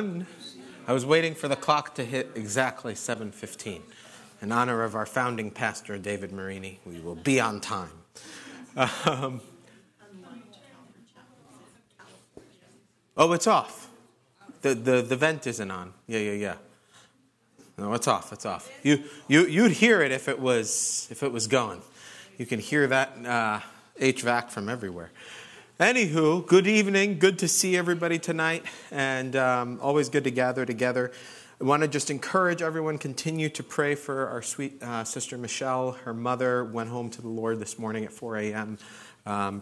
done. I was waiting for the clock to hit exactly 7:15. In honor of our founding pastor, David Marini, we will be on time. Oh, it's off. The vent isn't on. Yeah. No, it's off. You'd hear it if it was going. You can hear that HVAC from everywhere. Anywho, good evening. Good to see everybody tonight, and always good to gather together. I want to just encourage everyone, continue to pray for our sweet sister Michelle. Her mother went home to the Lord this morning at 4 a.m.,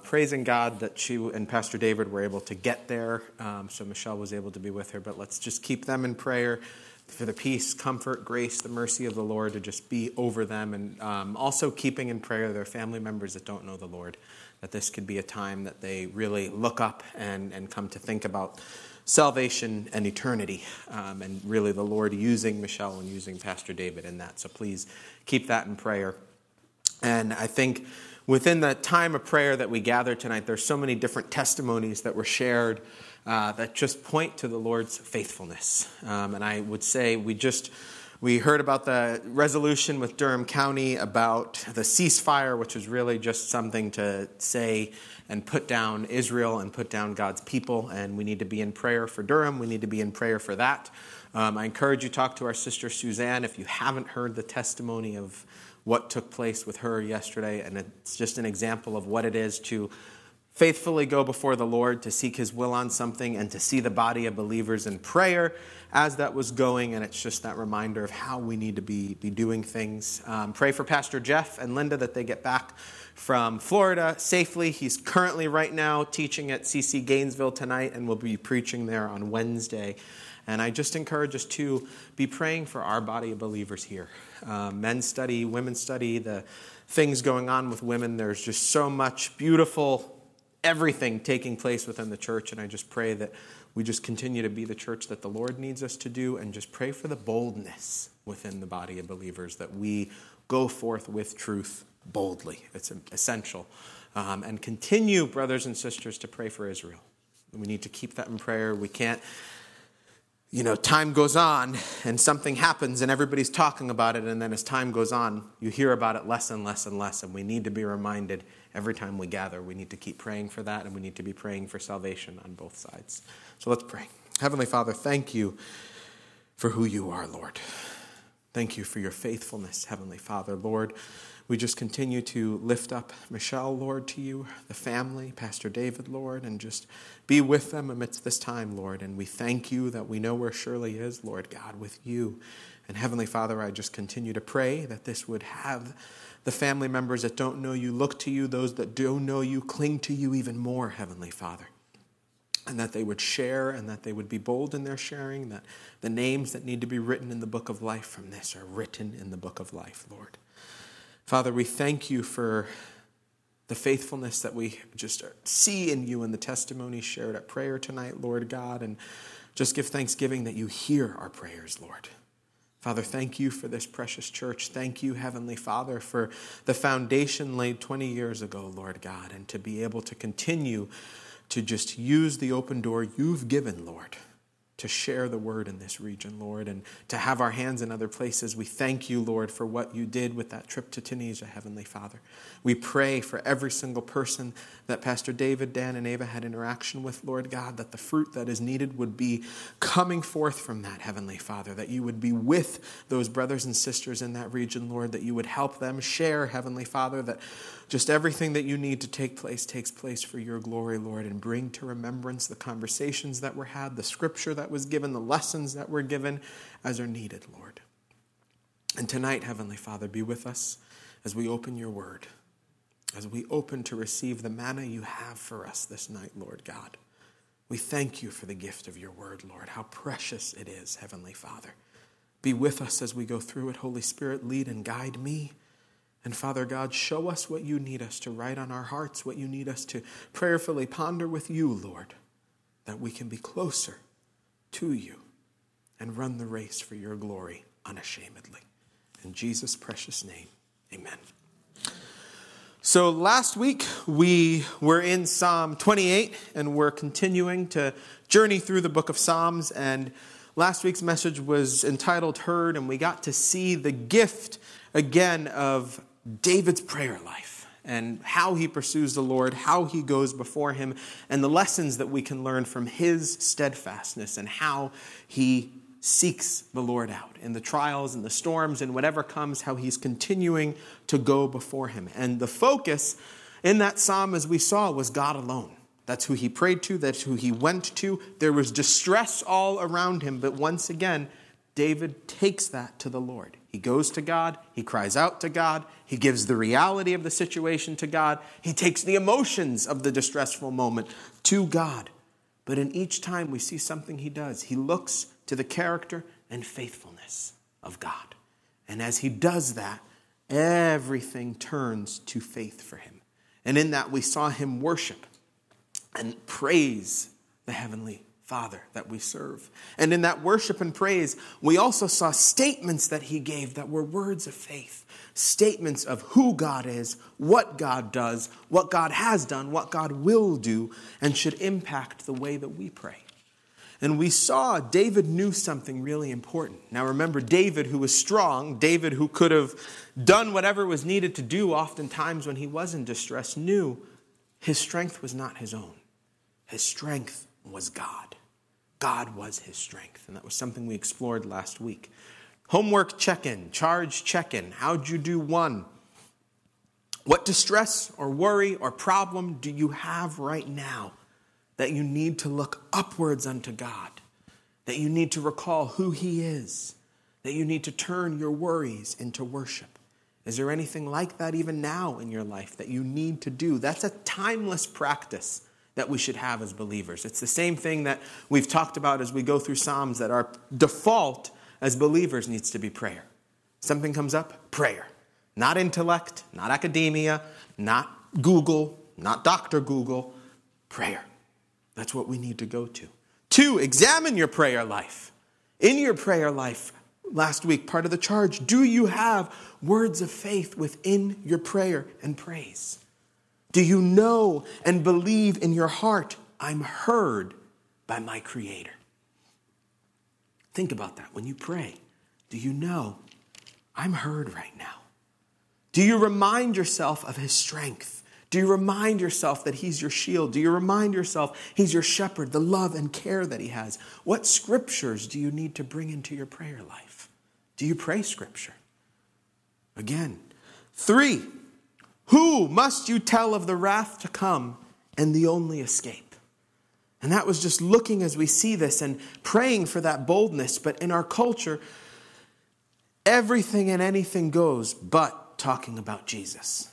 praising God that she and Pastor David were able to get there, so Michelle was able to be with her. But let's just keep them in prayer for the peace, comfort, grace, the mercy of the Lord to just be over them, and also keeping in prayer their family members that don't know the Lord, that this could be a time that they really look up and come to think about salvation and eternity, and really the Lord using Michelle and using Pastor David in that. So please keep that in prayer. And I think within the time of prayer that we gather tonight, there's so many different testimonies that were shared that just point to the Lord's faithfulness. And I would say we heard about the resolution with Durham County about the ceasefire, which was really just something to say and put down Israel and put down God's people. And we need to be in prayer for Durham. We need to be in prayer for that. I encourage you to talk to our sister Suzanne if you haven't heard the testimony of what took place with her yesterday. And it's just an example of what it is to faithfully go before the Lord, to seek His will on something, and to see the body of believers in prayer as that was going. And it's just that reminder of how we need to be doing things. Pray for Pastor Jeff and Linda that they get back from Florida safely. He's currently right now teaching at CC Gainesville tonight and will be preaching there on Wednesday. And I just encourage us to be praying for our body of believers here. Men's study, women's study, the things going on with women. There's just so much beautiful everything taking place within the church, and I just pray that we just continue to be the church that the Lord needs us to do, and just pray for the boldness within the body of believers, that we go forth with truth boldly. It's essential. And continue, brothers and sisters, to pray for Israel. We need to keep that in prayer. We can't, time goes on, and something happens, and everybody's talking about it, and then as time goes on, you hear about it less and less and less, and we need to be reminded every time we gather, we need to keep praying for that, and we need to be praying for salvation on both sides. So let's pray. Heavenly Father, thank you for who you are, Lord. Thank you for your faithfulness, Heavenly Father. Lord, we just continue to lift up Michelle, Lord, to you, the family, Pastor David, Lord, and just be with them amidst this time, Lord. And we thank you that we know where Shirley is, Lord God, with you. And Heavenly Father, I just continue to pray that this would have the family members that don't know you look to you, those that do know you cling to you even more, Heavenly Father. And that they would share, and that they would be bold in their sharing, that the names that need to be written in the book of life from this are written in the book of life, Lord. Father, we thank you for the faithfulness that we just see in you and the testimony shared at prayer tonight, Lord God, and just give thanksgiving that you hear our prayers, Lord. Father, thank you for this precious church. Thank you, Heavenly Father, for the foundation laid 20 years ago, Lord God, and to be able to continue to just use the open door you've given, Lord, to share the word in this region, Lord, and to have our hands in other places. We thank you, Lord, for what you did with that trip to Tunisia, Heavenly Father. We pray for every single person that Pastor David, Dan, and Ava had interaction with, Lord God, that the fruit that is needed would be coming forth from that, Heavenly Father, that you would be with those brothers and sisters in that region, Lord, that you would help them share, Heavenly Father, that just everything that you need to take place takes place for your glory, Lord, and bring to remembrance the conversations that were had, the scripture that was given, the lessons that were given as are needed, Lord. And tonight, Heavenly Father, be with us as we open your word, as we open to receive the manna you have for us this night, Lord God. We thank you for the gift of your word, Lord, how precious it is, Heavenly Father. Be with us as we go through it. Holy Spirit, lead and guide me. And Father God, show us what you need us to write on our hearts, what you need us to prayerfully ponder with you, Lord, that we can be closer to you and run the race for your glory unashamedly. In Jesus' precious name, amen. So last week, we were in Psalm 28, and we're continuing to journey through the book of Psalms. And last week's message was entitled Heard, and we got to see the gift again of David's prayer life and how he pursues the Lord, how he goes before him, and the lessons that we can learn from his steadfastness and how he seeks the Lord out in the trials and the storms and whatever comes, how he's continuing to go before him. And the focus in that psalm, as we saw, was God alone. That's who he prayed to. That's who he went to. There was distress all around him. But once again, David takes that to the Lord. He goes to God. He cries out to God. He gives the reality of the situation to God. He takes the emotions of the distressful moment to God. But in each time we see something he does. He looks to the character and faithfulness of God. And as he does that, everything turns to faith for him. And in that, we saw him worship and praise the heavenly Father that we serve. And in that worship and praise, we also saw statements that he gave that were words of faith. Statements of who God is, what God does, what God has done, what God will do, and should impact the way that we pray. And we saw David knew something really important. Now remember, David, who was strong, David, who could have done whatever was needed to do oftentimes when he was in distress, knew his strength was not his own. His strength was God. God was his strength. And that was something we explored last week. Homework check-in, charge check-in. How'd you do one? What distress or worry or problem do you have right now that you need to look upwards unto God, that you need to recall who he is, that you need to turn your worries into worship? Is there anything like that even now in your life that you need to do? That's a timeless practice that we should have as believers. It's the same thing that we've talked about as we go through Psalms, that our default as believers needs to be prayer. Something comes up, prayer. Not intellect, not academia, not Google, not Dr. Google, prayer. That's what we need to go to. 2, examine your prayer life. In your prayer life, last week, part of the charge, do you have words of faith within your prayer and praise? Do you know and believe in your heart, I'm heard by my Creator? Think about that when you pray. Do you know, I'm heard right now? Do you remind yourself of his strength? Do you remind yourself that he's your shield? Do you remind yourself he's your shepherd, the love and care that he has? What scriptures do you need to bring into your prayer life? Do you pray scripture? Again. 3, who must you tell of the wrath to come and the only escape? And that was just looking as we see this and praying for that boldness. But in our culture, everything and anything goes but talking about Jesus.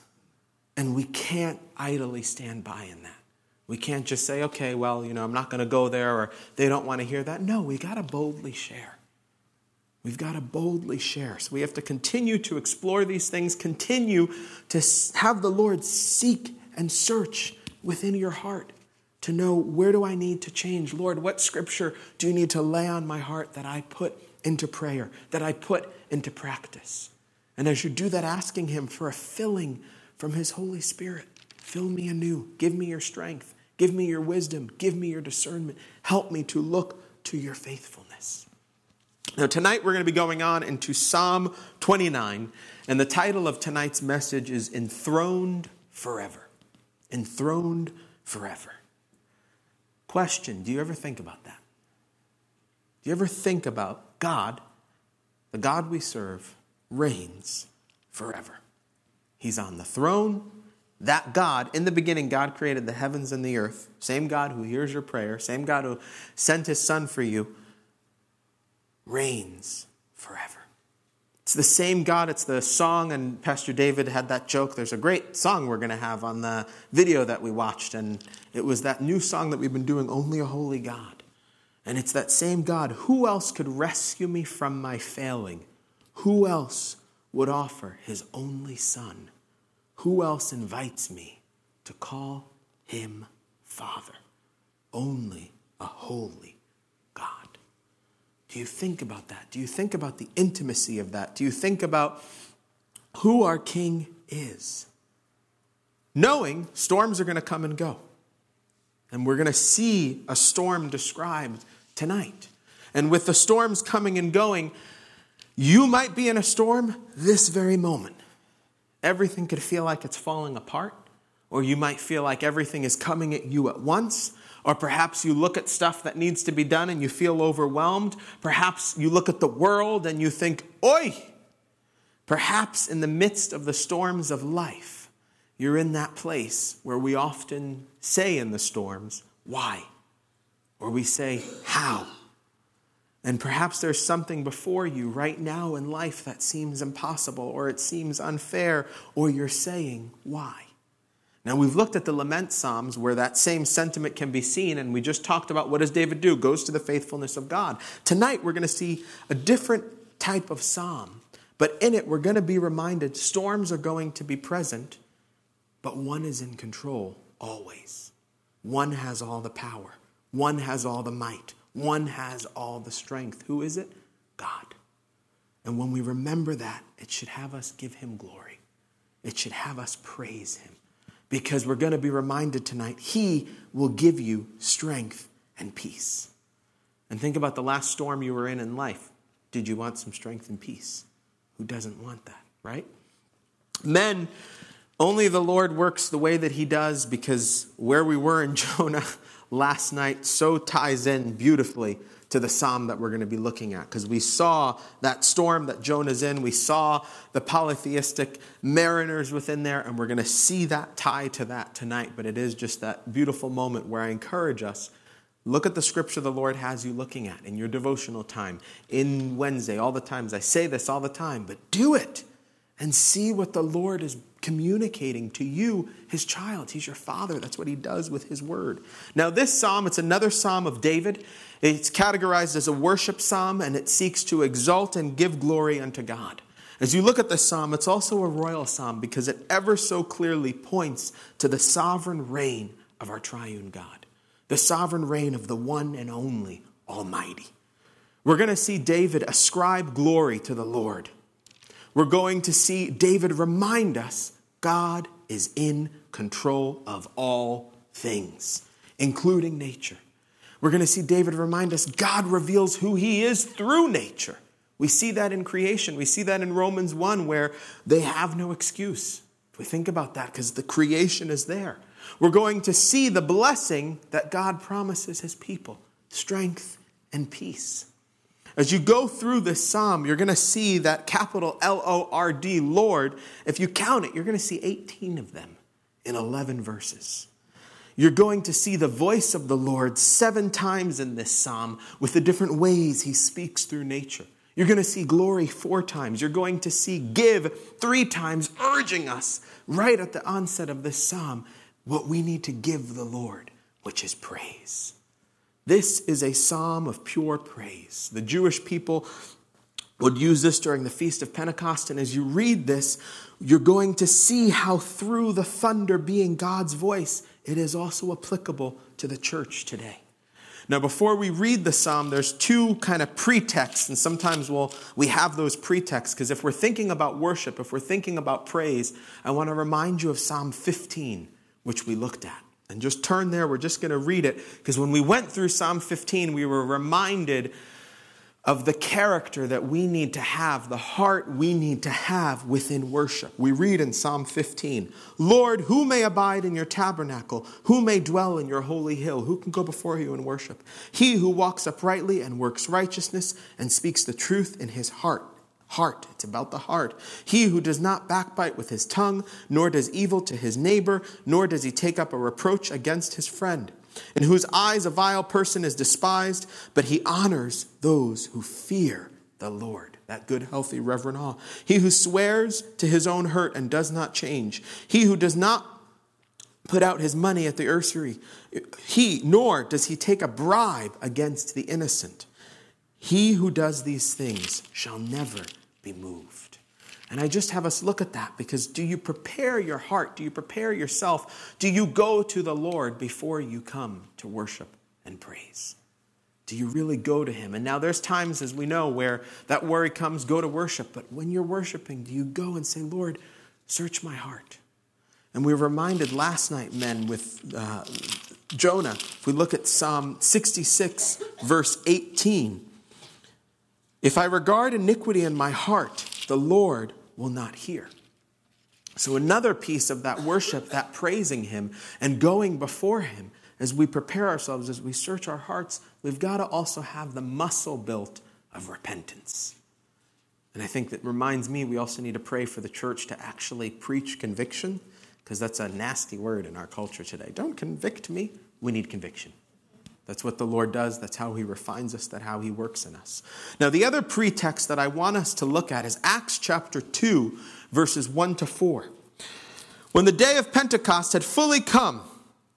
And we can't idly stand by in that. We can't just say, okay, well, I'm not going to go there, or they don't want to hear that. No, we got to boldly share. We've got to boldly share. So we have to continue to explore these things, continue to have the Lord seek and search within your heart to know, where do I need to change? Lord, what scripture do you need to lay on my heart that I put into prayer, that I put into practice? And as you do that, asking him for a filling from his Holy Spirit. Fill me anew. Give me your strength. Give me your wisdom. Give me your discernment. Help me to look to your faithfulness. Now tonight we're going to be going on into Psalm 29. And the title of tonight's message is Enthroned Forever. Enthroned Forever. Question, do you ever think about that? Do you ever think about God, the God we serve, reigns forever? He's on the throne. That God, in the beginning, God created the heavens and the earth. Same God who hears your prayer, same God who sent his son for you, reigns forever. It's the same God. It's the song, and Pastor David had that joke. There's a great song we're going to have on the video that we watched, and it was that new song that we've been doing, Only a Holy God. And it's that same God. Who else could rescue me from my failing? Who else would offer his only son? Who else invites me to call him Father? Only a holy God. Do you think about that? Do you think about the intimacy of that? Do you think about who our King is? knowing storms are going to come and go. And we're going to see a storm described tonight. And with the storms coming and going, you might be in a storm this very moment. Everything could feel like it's falling apart, or you might feel like everything is coming at you at once, or perhaps you look at stuff that needs to be done and you feel overwhelmed. Perhaps you look at the world and you think, oi! Perhaps in the midst of the storms of life, you're in that place where we often say in the storms, why? Or we say, how? And perhaps there's something before you right now in life that seems impossible, or it seems unfair, or you're saying, why? Now, we've looked at the lament psalms where that same sentiment can be seen, and we just talked about what does David do? Goes to the faithfulness of God. Tonight, we're going to see a different type of psalm, but in it, we're going to be reminded storms are going to be present, but one is in control always. One has all the power. One has all the might. One has all the strength. Who is it? God. And when we remember that, it should have us give him glory. It should have us praise him. Because we're going to be reminded tonight, he will give you strength and peace. And think about the last storm you were in life. Did you want some strength and peace? Who doesn't want that, right? Men, only the Lord works the way that he does, because where we were in Jonah last night so ties in beautifully to the psalm that we're going to be looking at, because we saw that storm that Jonah's in. We saw the polytheistic mariners within there, and we're going to see that tie to that tonight. But it is just that beautiful moment where I encourage us, look at the scripture the Lord has you looking at in your devotional time, in Wednesday, all the times. I say this all the time, but do it and see what the Lord is communicating to you, his child. He's your father. That's what he does with his word. Now this psalm, it's another psalm of David. It's categorized as a worship psalm, and it seeks to exalt and give glory unto God. As you look at this psalm, it's also a royal psalm, because it ever so clearly points to the sovereign reign of our triune God, the sovereign reign of the one and only Almighty. We're going to see David ascribe glory to the Lord. We're going to see David remind us God is in control of all things, including nature. We're going to see David remind us God reveals who he is through nature. We see that in creation. We see that in Romans 1, where they have no excuse. We think about that because the creation is there. We're going to see the blessing that God promises his people, strength and peace. As you go through this psalm, you're going to see that capital L-O-R-D, Lord. If you count it, you're going to see 18 of them in 11 verses. You're going to see the voice of the Lord 7 times in this psalm, with the different ways he speaks through nature. You're going to see glory 4 times. You're going to see give 3 times, urging us right at the onset of this psalm what we need to give the Lord, which is praise. This is a psalm of pure praise. The Jewish people would use this during the Feast of Pentecost. And as you read this, you're going to see how through the thunder being God's voice, it is also applicable to the church today. Now, before we read the psalm, there's 2 kind of pretexts. And sometimes we have those pretexts, because if we're thinking about worship, if we're thinking about praise, I want to remind you of Psalm 15, which we looked at. And just turn there. We're just going to read it, because when we went through Psalm 15, we were reminded of the character that we need to have, the heart we need to have within worship. We read in Psalm 15, Lord, who may abide in your tabernacle? Who may dwell in your holy hill? Who can go before you in worship? He who walks uprightly and works righteousness and speaks the truth in his heart. It's about the heart. He who does not backbite with his tongue, nor does evil to his neighbor, nor does he take up a reproach against his friend, in whose eyes a vile person is despised, but he honors those who fear the Lord. That good, healthy, reverent awe. He who swears to his own hurt and does not change. He who does not put out his money at the usury. Nor does he take a bribe against the innocent. He who does these things shall never be moved. And I just have us look at that, because do you prepare your heart? Do you prepare yourself? Do you go to the Lord before you come to worship and praise? Do you really go to him? And now there's times, as we know, where that worry comes, go to worship. But when you're worshiping, do you go and say, Lord, search my heart? And we were reminded last night, men, with Jonah, if we look at Psalm 66, verse 18. If I regard iniquity in my heart, the Lord will not hear. So another piece of that worship, that praising him and going before him, as we prepare ourselves, as we search our hearts, we've got to also have the muscle built of repentance. And I think that reminds me we also need to pray for the church to actually preach conviction, because that's a nasty word in our culture today. Don't convict me. We need conviction. That's what the Lord does. That's how he refines us. That's how he works in us. Now, the other pretext that I want us to look at is Acts chapter 2, verses 1-4. When the day of Pentecost had fully come,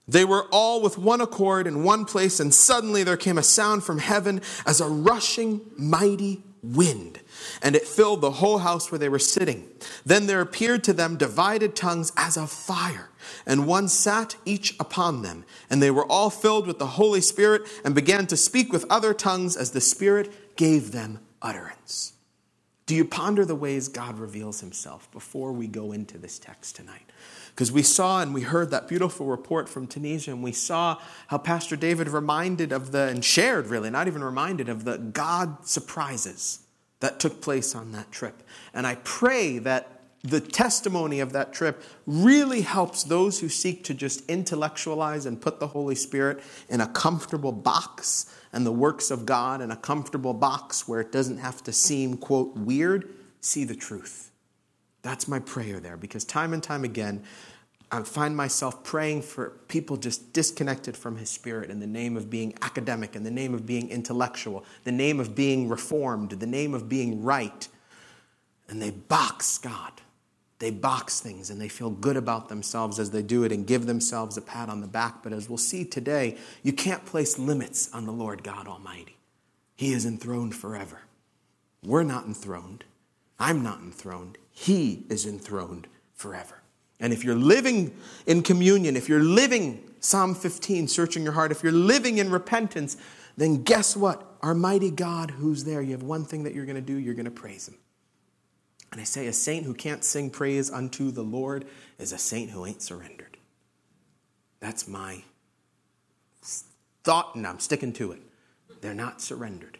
they were all with one accord in one place, and suddenly there came a sound from heaven as a rushing mighty wind, and it filled the whole house where they were sitting. Then there appeared to them divided tongues as of fire, and one sat each upon them. And they were all filled with the Holy Spirit and began to speak with other tongues as the Spirit gave them utterance. Do you ponder the ways God reveals himself before we go into this text tonight? Because we saw and we heard that beautiful report from Tunisia, and we saw how Pastor David reminded of the God surprises that took place on that trip. And I pray that the testimony of that trip really helps those who seek to just intellectualize and put the Holy Spirit in a comfortable box and the works of God in a comfortable box where it doesn't have to seem, quote, weird, see the truth. That's my prayer there, because time and time again, I find myself praying for people just disconnected from his Spirit in the name of being academic, in the name of being intellectual, the name of being reformed, the name of being right. And they box God. They box things, and they feel good about themselves as they do it and give themselves a pat on the back. But as we'll see today, you can't place limits on the Lord God Almighty. He is enthroned forever. We're not enthroned. I'm not enthroned. He is enthroned forever. And if you're living in communion, if you're living Psalm 15, searching your heart, if you're living in repentance, then guess what? Our mighty God who's there, you have one thing that you're going to do. You're going to praise him. And I say a saint who can't sing praise unto the Lord is a saint who ain't surrendered. That's my thought, and I'm sticking to it. They're not surrendered.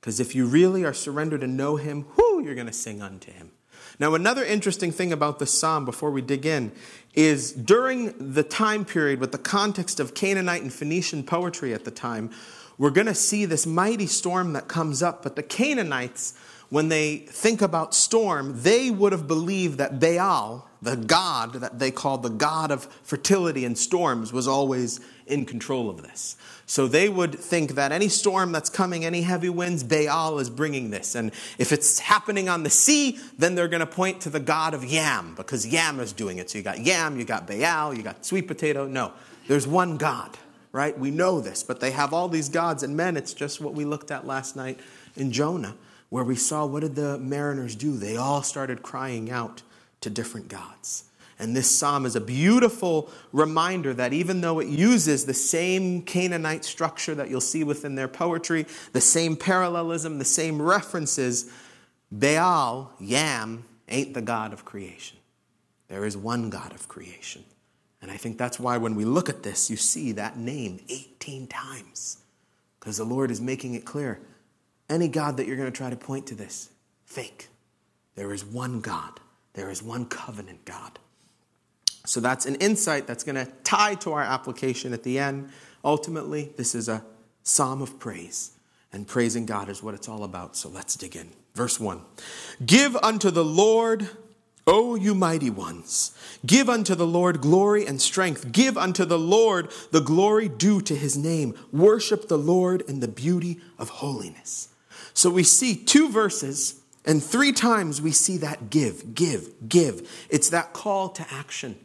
Because if you really are surrendered and know him, whoo, you're going to sing unto him. Now, another interesting thing about this psalm before we dig in is during the time period with the context of Canaanite and Phoenician poetry at the time, we're going to see this mighty storm that comes up. But the Canaanites, when they think about storm, they would have believed that Baal, the god that they called the god of fertility and storms, was always in control of this. So they would think that any storm that's coming, any heavy winds, Baal is bringing this. And if it's happening on the sea, then they're going to point to the god of Yam, because Yam is doing it. So you got Yam, you got Baal, you got sweet potato. No, there's one god, right? We know this, but they have all these gods. And men, it's just what we looked at last night in Jonah, where we saw, what did the mariners do? They all started crying out to different gods. And this psalm is a beautiful reminder that even though it uses the same Canaanite structure that you'll see within their poetry, the same parallelism, the same references, Baal, Yam, ain't the god of creation. There is one god of creation. And I think that's why when we look at this, you see that name 18 times. Because the Lord is making it clear, any god that you're going to try to point to this, fake. There is one God. There is one covenant God. So that's an insight that's going to tie to our application at the end. Ultimately, this is a psalm of praise, and praising God is what it's all about. So let's dig in. Verse 1. Give unto the Lord, O you mighty ones. Give unto the Lord glory and strength. Give unto the Lord the glory due to his name. Worship the Lord in the beauty of holiness. So we see two verses, and three times we see that give, give, give. It's that call to action.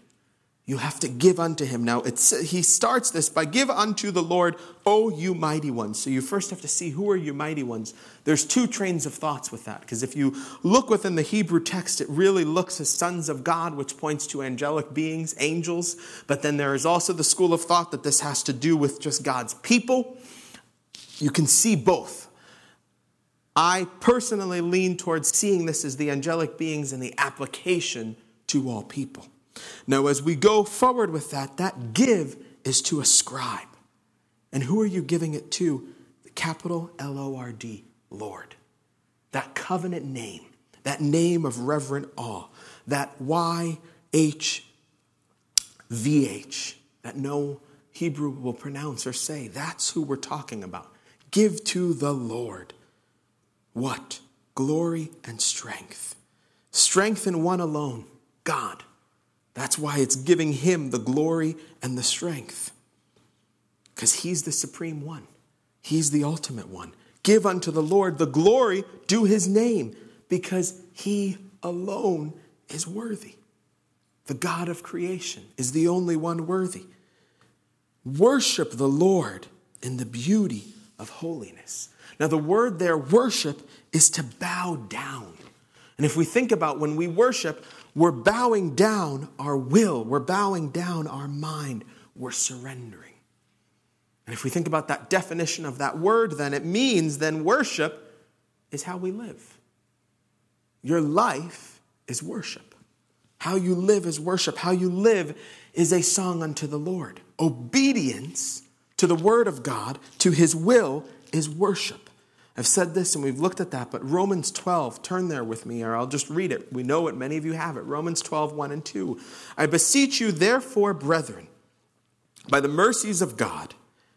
You have to give unto him. Now, he starts this by give unto the Lord, O you mighty ones. So you first have to see, who are you mighty ones? There's two trains of thoughts with that. Because if you look within the Hebrew text, it really looks as sons of God, which points to angelic beings, angels. But then there is also the school of thought that this has to do with just God's people. You can see both. I personally lean towards seeing this as the angelic beings and the application to all people. Now, as we go forward with that give is to a scribe. And who are you giving it to? The capital Lord, Lord. That covenant name, that name of reverent awe, that YHVH that no Hebrew will pronounce or say. That's who we're talking about. Give to the Lord what? Glory and strength. Strength in one alone, God. That's why it's giving him the glory and the strength. Because he's the supreme one. He's the ultimate one. Give unto the Lord the glory due his name, because he alone is worthy. The God of creation is the only one worthy. Worship the Lord in the beauty of holiness. Now, the word there, worship, is to bow down. And if we think about when we worship, we're bowing down our will. We're bowing down our mind. We're surrendering. And if we think about that definition of that word, then it means then worship is how we live. Your life is worship. How you live is worship. How you live is a song unto the Lord. Obedience to the word of God, to his will, is worship. I've said this and we've looked at that, but Romans 12, turn there with me, or I'll just read it. We know it. Many of you have it. Romans 12, 1 and 2. I beseech you, therefore, brethren, by the mercies of God,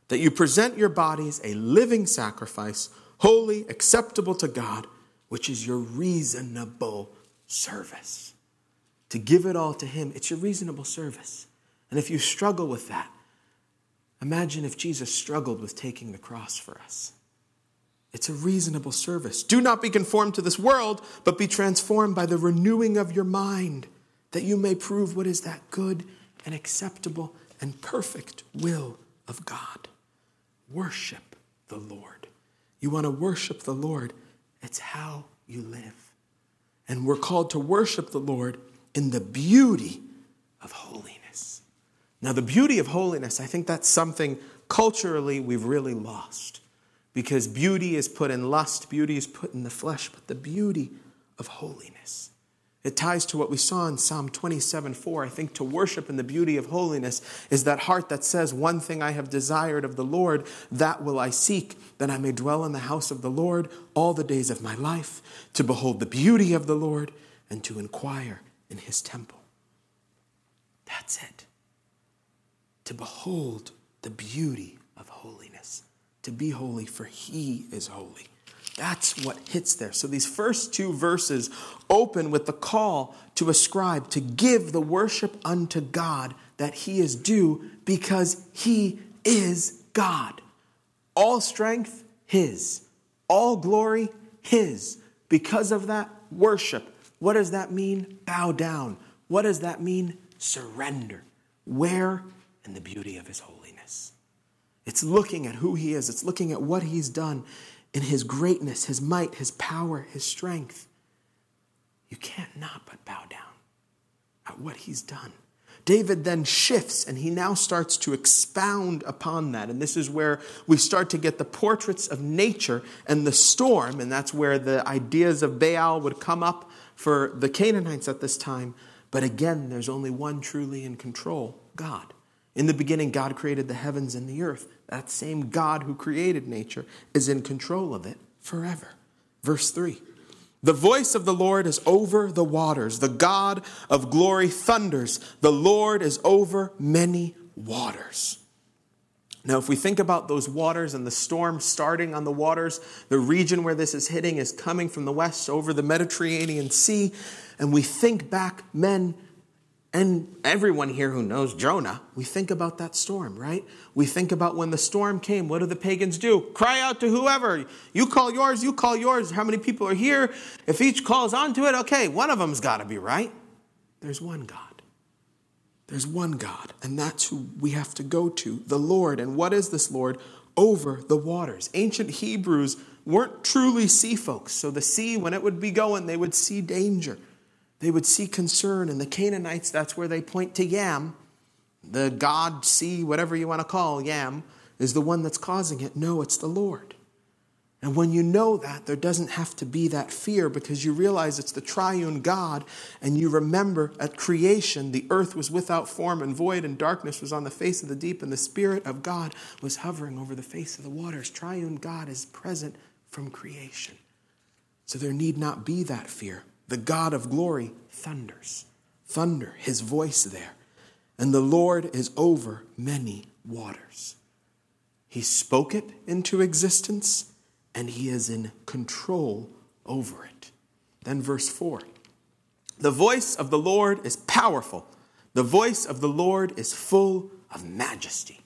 that you present your bodies a living sacrifice, holy, acceptable to God, which is your reasonable service. To give it all to him, it's your reasonable service. And if you struggle with that, imagine if Jesus struggled with taking the cross for us. It's a reasonable service. Do not be conformed to this world, but be transformed by the renewing of your mind, that you may prove what is that good and acceptable and perfect will of God. Worship the Lord. You want to worship the Lord, it's how you live. And we're called to worship the Lord in the beauty of holiness. Now, the beauty of holiness, I think that's something culturally we've really lost. Because beauty is put in lust, beauty is put in the flesh, but the beauty of holiness. It ties to what we saw in Psalm 27, 4. I think to worship in the beauty of holiness is that heart that says, one thing I have desired of the Lord, that will I seek, that I may dwell in the house of the Lord all the days of my life, to behold the beauty of the Lord and to inquire in his temple. That's it. To behold the beauty of holiness. To be holy, for he is holy. That's what hits there. So these first two verses open with the call to a scribe to give the worship unto God that he is due, because he is God. All strength, his. All glory, his. Because of that, worship. What does that mean? Bow down. What does that mean? Surrender. Where? In the beauty of his holiness. It's looking at who he is. It's looking at what he's done in his greatness, his might, his power, his strength. You can't not but bow down at what he's done. David then shifts, and he now starts to expound upon that. And this is where we start to get the portraits of nature and the storm. And that's where the ideas of Baal would come up for the Canaanites at this time. But again, there's only one truly in control, God. In the beginning, God created the heavens and the earth. That same God who created nature is in control of it forever. Verse 3. The voice of the Lord is over the waters. The God of glory thunders. The Lord is over many waters. Now, if we think about those waters and the storm starting on the waters, the region where this is hitting is coming from the west over the Mediterranean Sea. And we think back, men, and everyone here who knows Jonah, we think about that storm, right? We think about when the storm came, what do the pagans do? Cry out to whoever. You call yours, you call yours. How many people are here? If each calls onto it, okay, one of them's got to be right. There's one God. There's one God. And that's who we have to go to, the Lord. And what is this Lord? Over the waters. Ancient Hebrews weren't truly sea folks. So the sea, when it would be going, they would see danger. They would see concern, and the Canaanites, that's where they point to Yam. The God, sea, whatever you want to call Yam, is the one that's causing it. No, it's the Lord. And when you know that, there doesn't have to be that fear, because you realize it's the triune God, and you remember at creation, the earth was without form and void, and darkness was on the face of the deep, and the Spirit of God was hovering over the face of the waters. Triune God is present from creation. So there need not be that fear. The God of glory thunders. Thunder, his voice there. And the Lord is over many waters. He spoke it into existence, and he is in control over it. Then verse 4. The voice of the Lord is powerful. The voice of the Lord is full of majesty.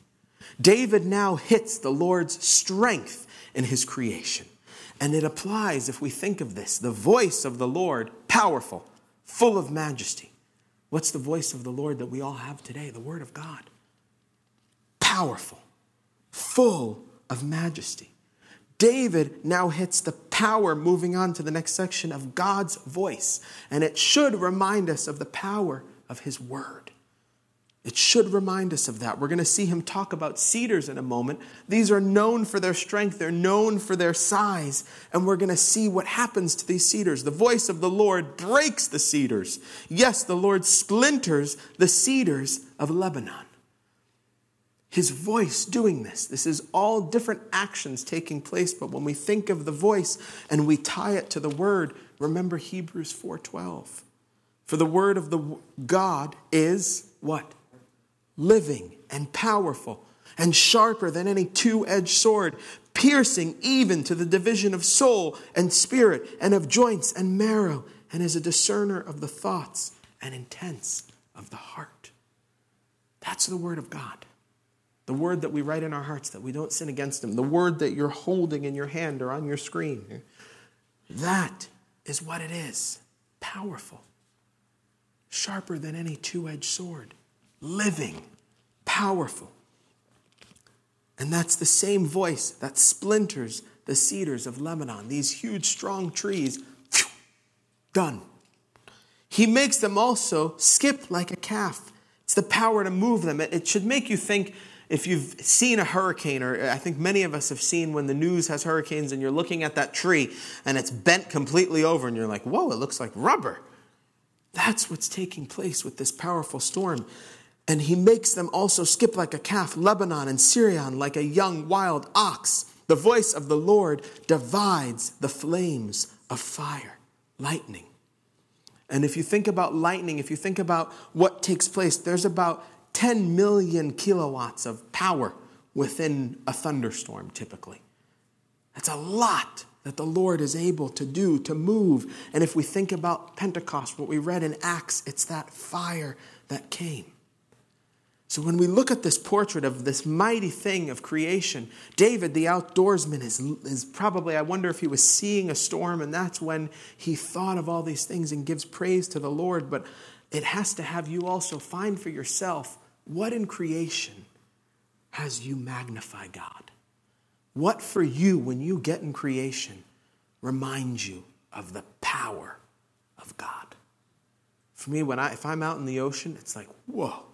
David now hits the Lord's strength in his creation. And it applies, if we think of this, the voice of the Lord, powerful, full of majesty. What's the voice of the Lord that we all have today? The Word of God. Powerful, full of majesty. David now hits the power, moving on to the next section, of God's voice. And it should remind us of the power of his word. It should remind us of that. We're going to see him talk about cedars in a moment. These are known for their strength. They're known for their size. And we're going to see what happens to these cedars. The voice of the Lord breaks the cedars. Yes, the Lord splinters the cedars of Lebanon. His voice doing this. This is all different actions taking place. But when we think of the voice and we tie it to the word, remember Hebrews 4:12. For the word of the God is what? Living and powerful and sharper than any two-edged sword, piercing even to the division of soul and spirit and of joints and marrow, and is a discerner of the thoughts and intents of the heart. That's the word of God. The word that we write in our hearts that we don't sin against him. The word that you're holding in your hand or on your screen. That is what it is. Powerful. Sharper than any two-edged sword. Living. Powerful. And that's the same voice that splinters the cedars of Lebanon. These huge, strong trees. Phew, done. He makes them also skip like a calf. It's the power to move them. It should make you think. If you've seen a hurricane, or I think many of us have seen when the news has hurricanes and you're looking at that tree and it's bent completely over and you're like, whoa, it looks like rubber. That's what's taking place with this powerful storm. And he makes them also skip like a calf, Lebanon and Syrian, like a young wild ox. The voice of the Lord divides the flames of fire, lightning. And if you think about lightning, if you think about what takes place, there's about 10 million kilowatts of power within a thunderstorm, typically. That's a lot that the Lord is able to do, to move. And if we think about Pentecost, what we read in Acts, it's that fire that came. So when we look at this portrait of this mighty thing of creation, David, the outdoorsman, is probably, I wonder if he was seeing a storm, and that's when he thought of all these things and gives praise to the Lord. But it has to have you also find for yourself, what in creation has you magnify God? What for you, when you get in creation, reminds you of the power of God? For me, if I'm out in the ocean, it's like, whoa.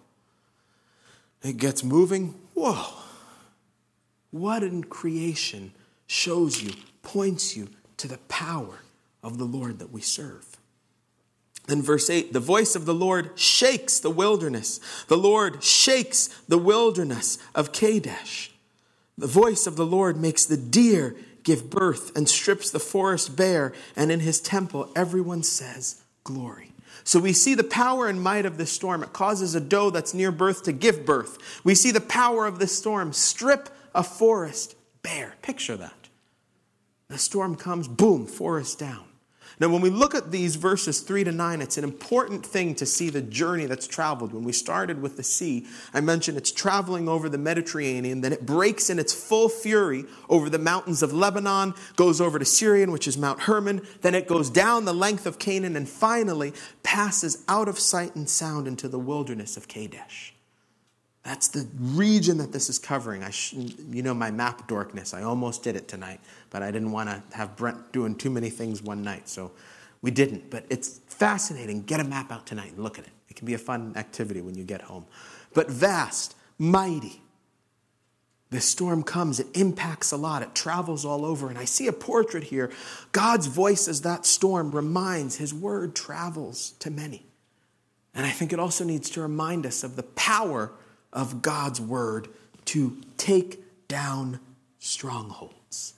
It gets moving, whoa. What in creation shows you, points you to the power of the Lord that we serve? Then verse 8, the voice of the Lord shakes the wilderness. The Lord shakes the wilderness of Kadesh. The voice of the Lord makes the deer give birth and strips the forest bare. And in his temple, everyone says, glory. So we see the power and might of this storm. It causes a doe that's near birth to give birth. We see the power of this storm strip a forest bare. Picture that. The storm comes, boom, forest down. Now, when we look at these verses 3-9, it's an important thing to see the journey that's traveled. When we started with the sea, I mentioned it's traveling over the Mediterranean, then it breaks in its full fury over the mountains of Lebanon, goes over to Syrian, which is Mount Hermon, then it goes down the length of Canaan, and finally passes out of sight and sound into the wilderness of Kadesh. That's the region that this is covering. My map dorkness. I almost did it tonight, but I didn't want to have Brent doing too many things one night, so we didn't. But it's fascinating. Get a map out tonight and look at it. It can be a fun activity when you get home. But vast, mighty, The storm comes, it impacts a lot, it travels all over. And I see a portrait here. God's voice as that storm reminds, his word travels to many. And I think it also needs to remind us of the power of God's word to take down strongholds.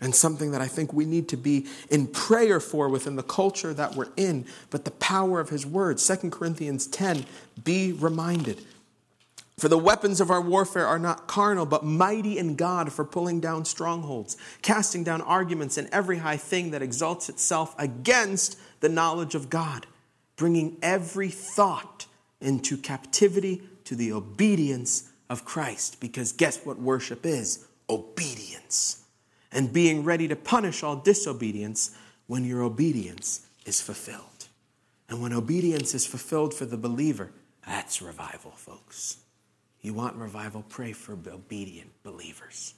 And something that I think we need to be in prayer for within the culture that we're in, but the power of his word. 2 Corinthians 10, be reminded. For the weapons of our warfare are not carnal, but mighty in God for pulling down strongholds, casting down arguments and every high thing that exalts itself against the knowledge of God, bringing every thought into captivity to the obedience of Christ. Because guess what worship is? Obedience. And being ready to punish all disobedience when your obedience is fulfilled. And when obedience is fulfilled for the believer, that's revival, folks. You want revival, pray for obedient believers.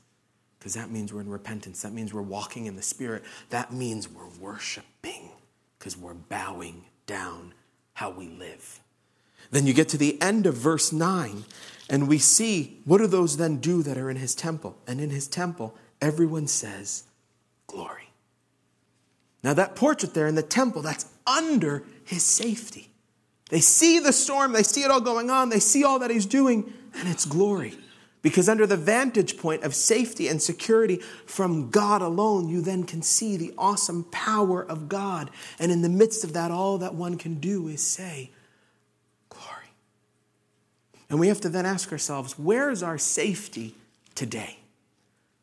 Because that means we're in repentance. That means we're walking in the Spirit. That means we're worshiping. Because we're bowing down how we live. Then you get to the end of verse 9. And we see, what do those then do that are in his temple? And in his temple, everyone says, glory. Now that portrait there in the temple, that's under his safety. They see the storm. They see it all going on. They see all that he's doing. And it's glory. Because under the vantage point of safety and security from God alone, you then can see the awesome power of God. And in the midst of that, all that one can do is say, glory. And we have to then ask ourselves, where is our safety today?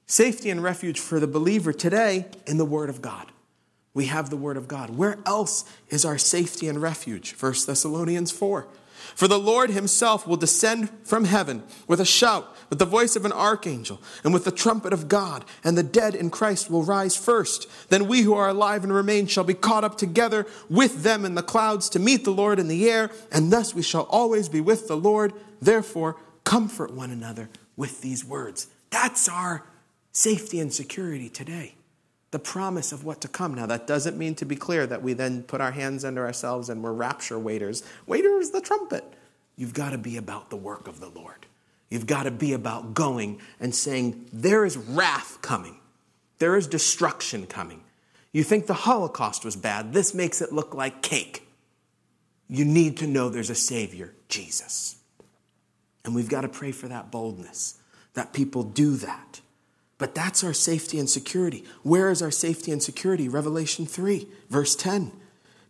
Safety and refuge for the believer today in the Word of God. We have the word of God. Where else is our safety and refuge? 1 Thessalonians 4. For the Lord himself will descend from heaven with a shout, with the voice of an archangel, and with the trumpet of God, and the dead in Christ will rise first. Then we who are alive and remain shall be caught up together with them in the clouds to meet the Lord in the air, and thus we shall always be with the Lord. Therefore, comfort one another with these words. That's our safety and security today. The promise of what to come. Now, that doesn't mean, to be clear, that we then put our hands under ourselves and we're rapture waiters. Waiter is the trumpet. You've got to be about the work of the Lord. You've got to be about going and saying, there is wrath coming. There is destruction coming. You think the Holocaust was bad. This makes it look like cake. You need to know there's a Savior, Jesus. And we've got to pray for that boldness, that people do that. But that's our safety and security. Where is our safety and security? Revelation 3, verse 10.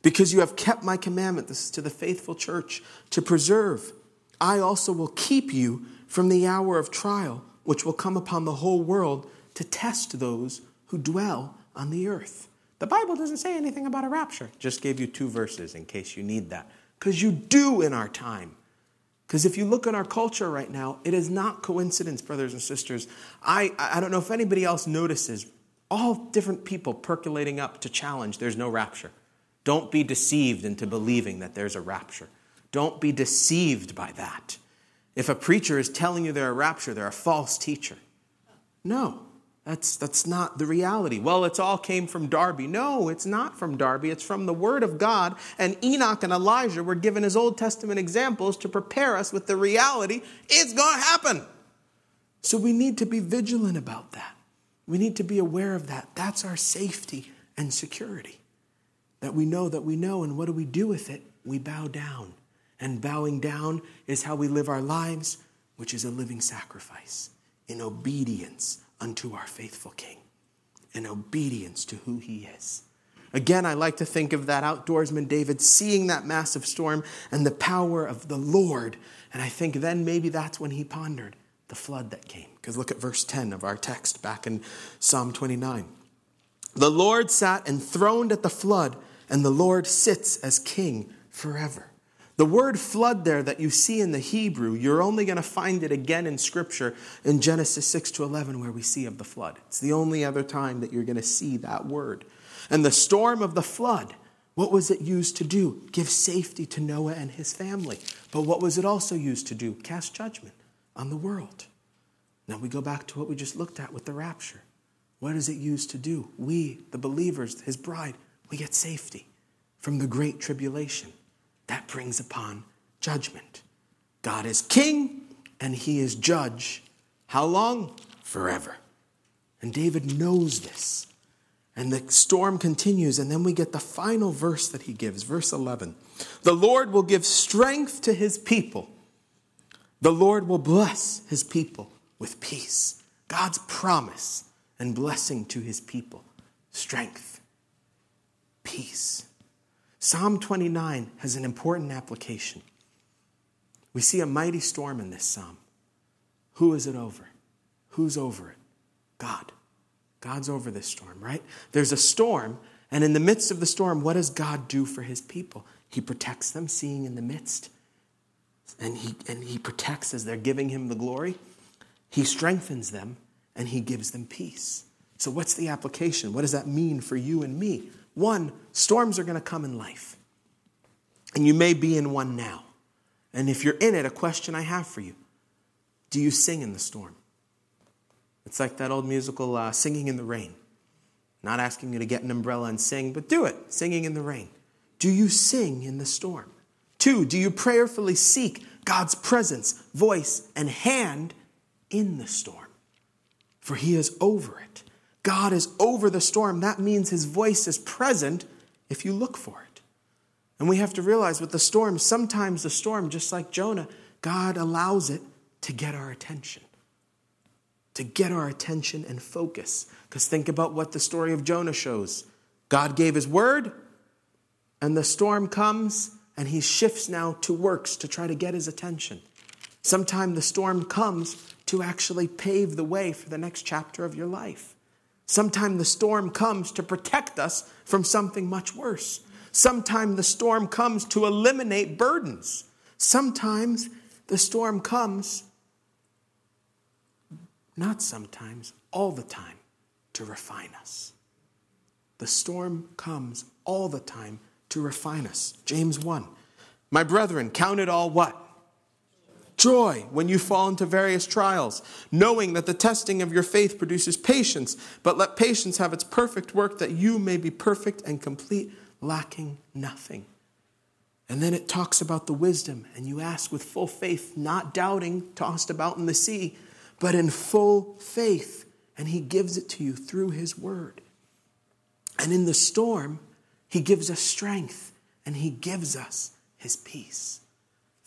Because you have kept my commandment, this is to the faithful church, to preserve. I also will keep you from the hour of trial, which will come upon the whole world to test those who dwell on the earth. The Bible doesn't say anything about a rapture. Just gave you 2 verses in case you need that. Because you do in our time. Because if you look at our culture right now, it is not coincidence, brothers and sisters. I don't know if anybody else notices, all different people percolating up to challenge there's no rapture. Don't be deceived into believing that there's a rapture. Don't be deceived by that. If a preacher is telling you they're a rapture, they're a false teacher. No, that's not the reality. Well, it's all came from Darby. No, it's not from Darby. It's from the Word of God. And Enoch and Elijah were given as Old Testament examples to prepare us with the reality. It's going to happen. So we need to be vigilant about that. We need to be aware of that. That's our safety and security. That we know. And what do we do with it? We bow down. And bowing down is how we live our lives, which is a living sacrifice in obedience unto our faithful King, in obedience to who he is. Again, I like to think of that outdoorsman David seeing that massive storm and the power of the Lord. And I think then maybe that's when he pondered the flood that came. Because look at verse 10 of our text back in Psalm 29. The Lord sat enthroned at the flood, and the Lord sits as king forever. The word flood there that you see in the Hebrew, you're only going to find it again in Scripture in Genesis 6-11 where we see of the flood. It's the only other time that you're going to see that word. And the storm of the flood, what was it used to do? Give safety to Noah and his family. But what was it also used to do? Cast judgment on the world. Now we go back to what we just looked at with the rapture. What is it used to do? We, the believers, his bride, we get safety from the great tribulation. That brings upon judgment. God is king and he is judge. How long? Forever. And David knows this. And the storm continues. And then we get the final verse that he gives, verse 11. The Lord will give strength to his people. The Lord will bless his people with peace. God's promise and blessing to his people. Strength. Peace. Psalm 29 has an important application. We see a mighty storm in this psalm. Who is it over? Who's over it? God. God's over this storm, right? There's a storm, and in the midst of the storm, what does God do for his people? He protects them, seeing in the midst. And he protects as they're giving him the glory. He strengthens them, and he gives them peace. So what's the application? What does that mean for you and me? One, storms are going to come in life. And you may be in one now. And if you're in it, a question I have for you. Do you sing in the storm? It's like that old musical, Singing in the Rain. Not asking you to get an umbrella and sing, but do it. Singing in the Rain. Do you sing in the storm? Two, do you prayerfully seek God's presence, voice, and hand in the storm? For he is over it. God is over the storm. That means his voice is present if you look for it. And we have to realize with the storm, sometimes the storm, just like Jonah, God allows it to get our attention. To get our attention and focus. Because think about what the story of Jonah shows. God gave his word, and the storm comes, and he shifts now to works to try to get his attention. Sometimes the storm comes to actually pave the way for the next chapter of your life. Sometimes the storm comes to protect us from something much worse. Sometimes the storm comes to eliminate burdens. Sometimes the storm comes, not sometimes, all the time, to refine us. The storm comes all the time to refine us. James 1. My brethren, count it all what? Joy when you fall into various trials, knowing that the testing of your faith produces patience, but let patience have its perfect work that you may be perfect and complete, lacking nothing. And then it talks about the wisdom, and you ask with full faith, not doubting, tossed about in the sea, but in full faith, and he gives it to you through his word. And in the storm, he gives us strength, and he gives us his peace.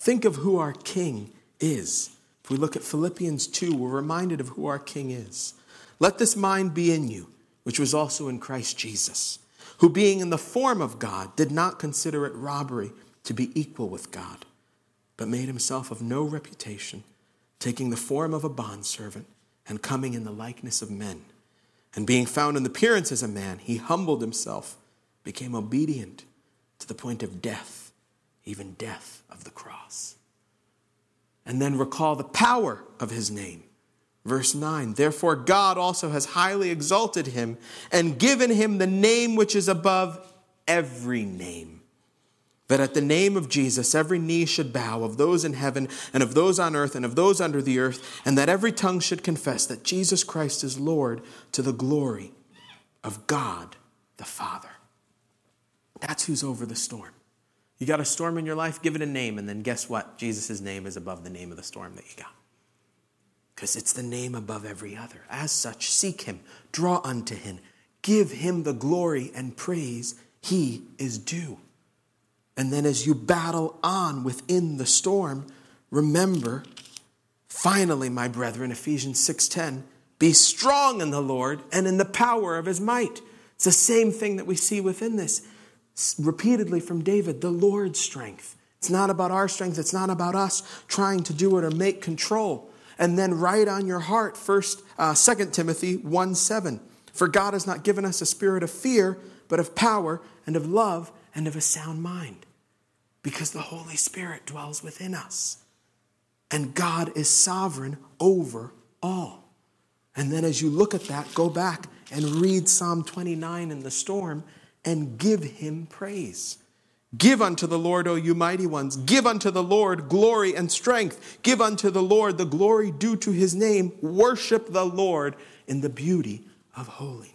Think of who our King is. If we look at Philippians 2, we're reminded of who our King is. Let this mind be in you, which was also in Christ Jesus, who being in the form of God did not consider it robbery to be equal with God, but made himself of no reputation, taking the form of a bondservant and coming in the likeness of men. And being found in appearance as a man, he humbled himself, became obedient to the point of death, even death of the cross. And then recall the power of his name. Verse 9, therefore God also has highly exalted him and given him the name which is above every name. That at the name of Jesus every knee should bow of those in heaven and of those on earth and of those under the earth, and that every tongue should confess that Jesus Christ is Lord to the glory of God the Father. That's who's over the storm. You got a storm in your life, give it a name, and then guess what? Jesus' name is above the name of the storm that you got. Because it's the name above every other. As such, seek him, draw unto him, give him the glory and praise he is due. And then as you battle on within the storm, remember, finally, my brethren, Ephesians 6:10, be strong in the Lord and in the power of his might. It's the same thing that we see within this. Repeatedly from David, the Lord's strength. It's not about our strength. It's not about us trying to do it or make control. And then write on your heart, 2 Timothy 1:7. For God has not given us a spirit of fear, but of power and of love and of a sound mind. Because the Holy Spirit dwells within us. And God is sovereign over all. And then as you look at that, go back and read Psalm 29 in the storm and give him praise. Give unto the Lord, O you mighty ones. Give unto the Lord glory and strength. Give unto the Lord the glory due to his name. Worship the Lord in the beauty of holiness.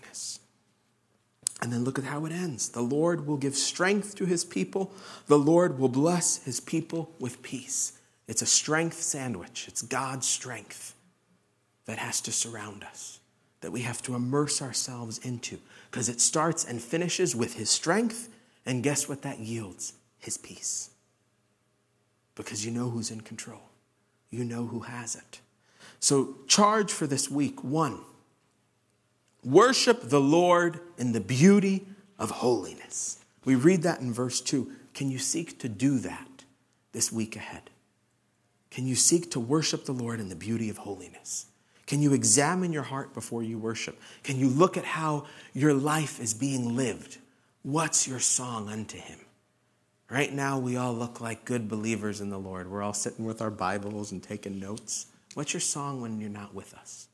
And then look at how it ends. The Lord will give strength to his people. The Lord will bless his people with peace. It's a strength sandwich. It's God's strength. that has to surround us, that we have to immerse ourselves into, because it starts and finishes with his strength, and guess what that yields? His peace. Because you know who's in control. You know who has it. So charge for this week, 1, worship the Lord in the beauty of holiness. We read that in verse 2. Can you seek to do that this week ahead? Can you seek to worship the Lord in the beauty of holiness? Can you examine your heart before you worship? Can you look at how your life is being lived? What's your song unto him? Right now, we all look like good believers in the Lord. We're all sitting with our Bibles and taking notes. What's your song when you're not with us?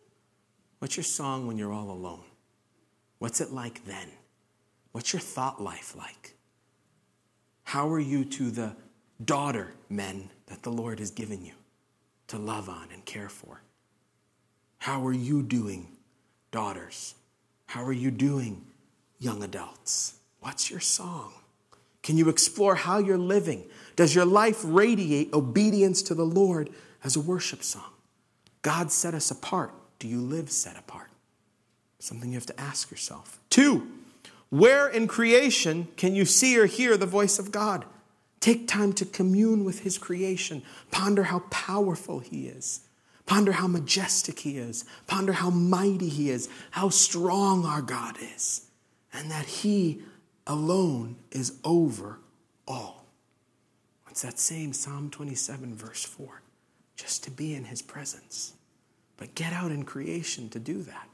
What's your song when you're all alone? What's it like then? What's your thought life like? How are you to the daughter men that the Lord has given you to love on and care for? How are you doing, daughters? How are you doing, young adults? What's your song? Can you explore how you're living? Does your life radiate obedience to the Lord as a worship song? God set us apart. Do you live set apart? Something you have to ask yourself. 2, where in creation can you see or hear the voice of God? Take time to commune with his creation. Ponder how powerful he is. Ponder how majestic he is. Ponder how mighty he is. How strong our God is. And that he alone is over all. It's that same Psalm 27 verse 4. Just to be in his presence. But get out in creation to do that.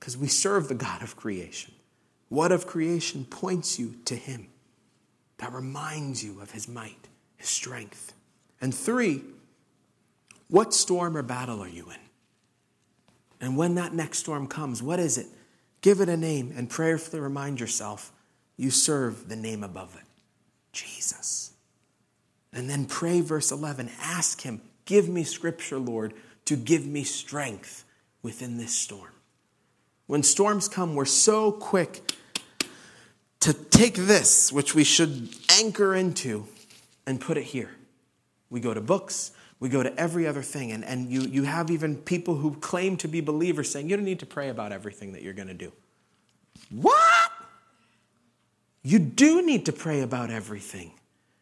Because we serve the God of creation. What of creation points you to him? That reminds you of his might, his strength. And 3, what storm or battle are you in? And when that next storm comes, what is it? Give it a name and prayerfully remind yourself you serve the name above it, Jesus. And then pray verse 11, ask him, give me scripture, Lord, to give me strength within this storm. When storms come, we're so quick to take this, which we should anchor into, and put it here. We go to books. We go to every other thing. And you have even people who claim to be believers saying, you don't need to pray about everything that you're going to do. What? You do need to pray about everything.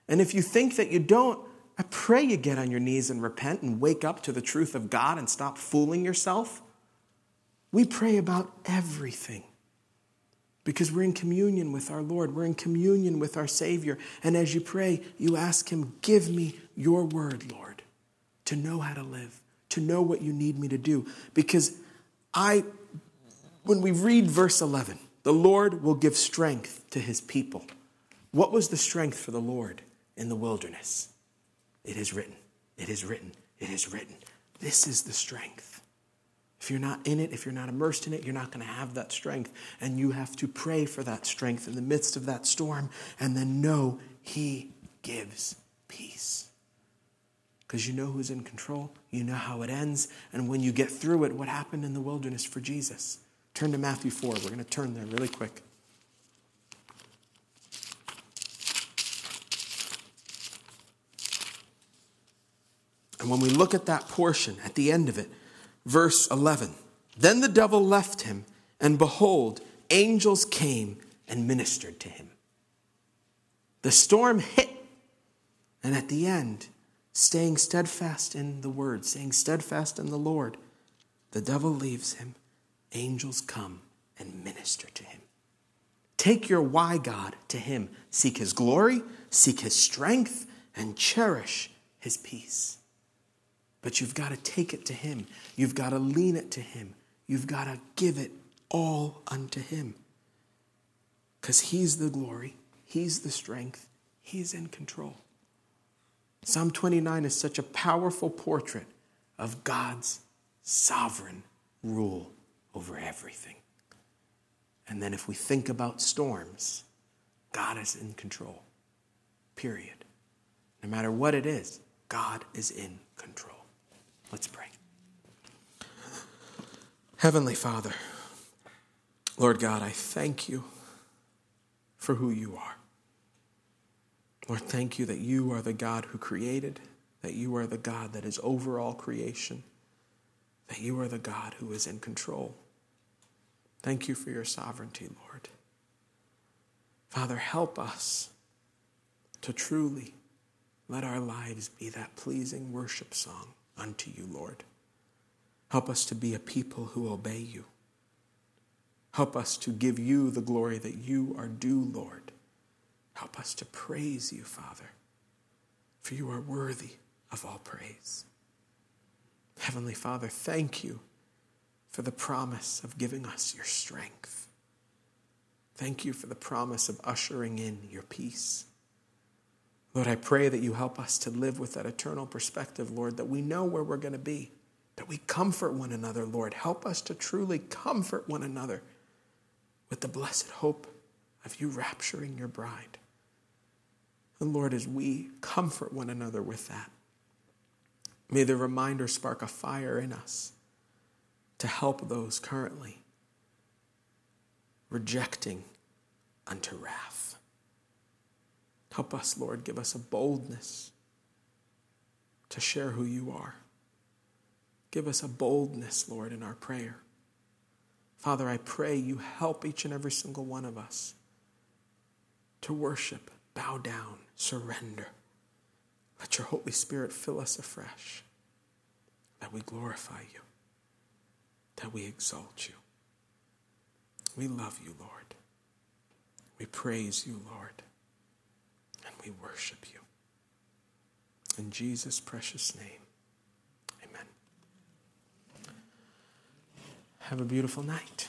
And if you think that you don't, I pray you get on your knees and repent and wake up to the truth of God and stop fooling yourself. We pray about everything. Because we're in communion with our Lord. We're in communion with our Savior. And as you pray, you ask him, give me your word, Lord, to know how to live, to know what you need me to do. Because when we read verse 11, the Lord will give strength to his people. What was the strength for the Lord in the wilderness? It is written, it is written, it is written. This is the strength. If you're not in it, if you're not immersed in it, you're not going to have that strength. And you have to pray for that strength in the midst of that storm and then know he gives peace. Because you know who's in control, you know how it ends, and when you get through it, what happened in the wilderness for Jesus? Turn to Matthew 4. We're going to turn there really quick. And when we look at that portion, at the end of it, Verse 11, then the devil left him, and behold, angels came and ministered to him. The storm hit, and at the end, staying steadfast in the word, staying steadfast in the Lord, the devil leaves him, angels come and minister to him. Take your why God to him, seek his glory, seek his strength, and cherish his peace. But you've got to take it to him. You've got to lean it to him. You've got to give it all unto him. Because he's the glory. He's the strength. He's in control. Psalm 29 is such a powerful portrait of God's sovereign rule over everything. And then if we think about storms, God is in control. Period. No matter what it is, God is in control. Let's pray. Heavenly Father, Lord God, I thank you for who you are. Lord, thank you that you are the God who created, that you are the God that is over all creation, that you are the God who is in control. Thank you for your sovereignty, Lord. Father, help us to truly let our lives be that pleasing worship song unto you, Lord. Help us to be a people who obey you. Help us to give you the glory that you are due, Lord. Help us to praise you, Father, for you are worthy of all praise. Heavenly Father, thank you for the promise of giving us your strength. Thank you for the promise of ushering in your peace. Lord, I pray that you help us to live with that eternal perspective, Lord, that we know where we're going to be, that we comfort one another, Lord. Help us to truly comfort one another with the blessed hope of you rapturing your bride. And Lord, as we comfort one another with that, may the reminder spark a fire in us to help those currently rejecting unto wrath. Help us, Lord, give us a boldness to share who you are. Give us a boldness, Lord, in our prayer. Father, I pray you help each and every single one of us to worship, bow down, surrender. Let your Holy Spirit fill us afresh, that we glorify you, that we exalt you. We love you, Lord. We praise you, Lord. And we worship you. In Jesus' precious name, amen. Have a beautiful night.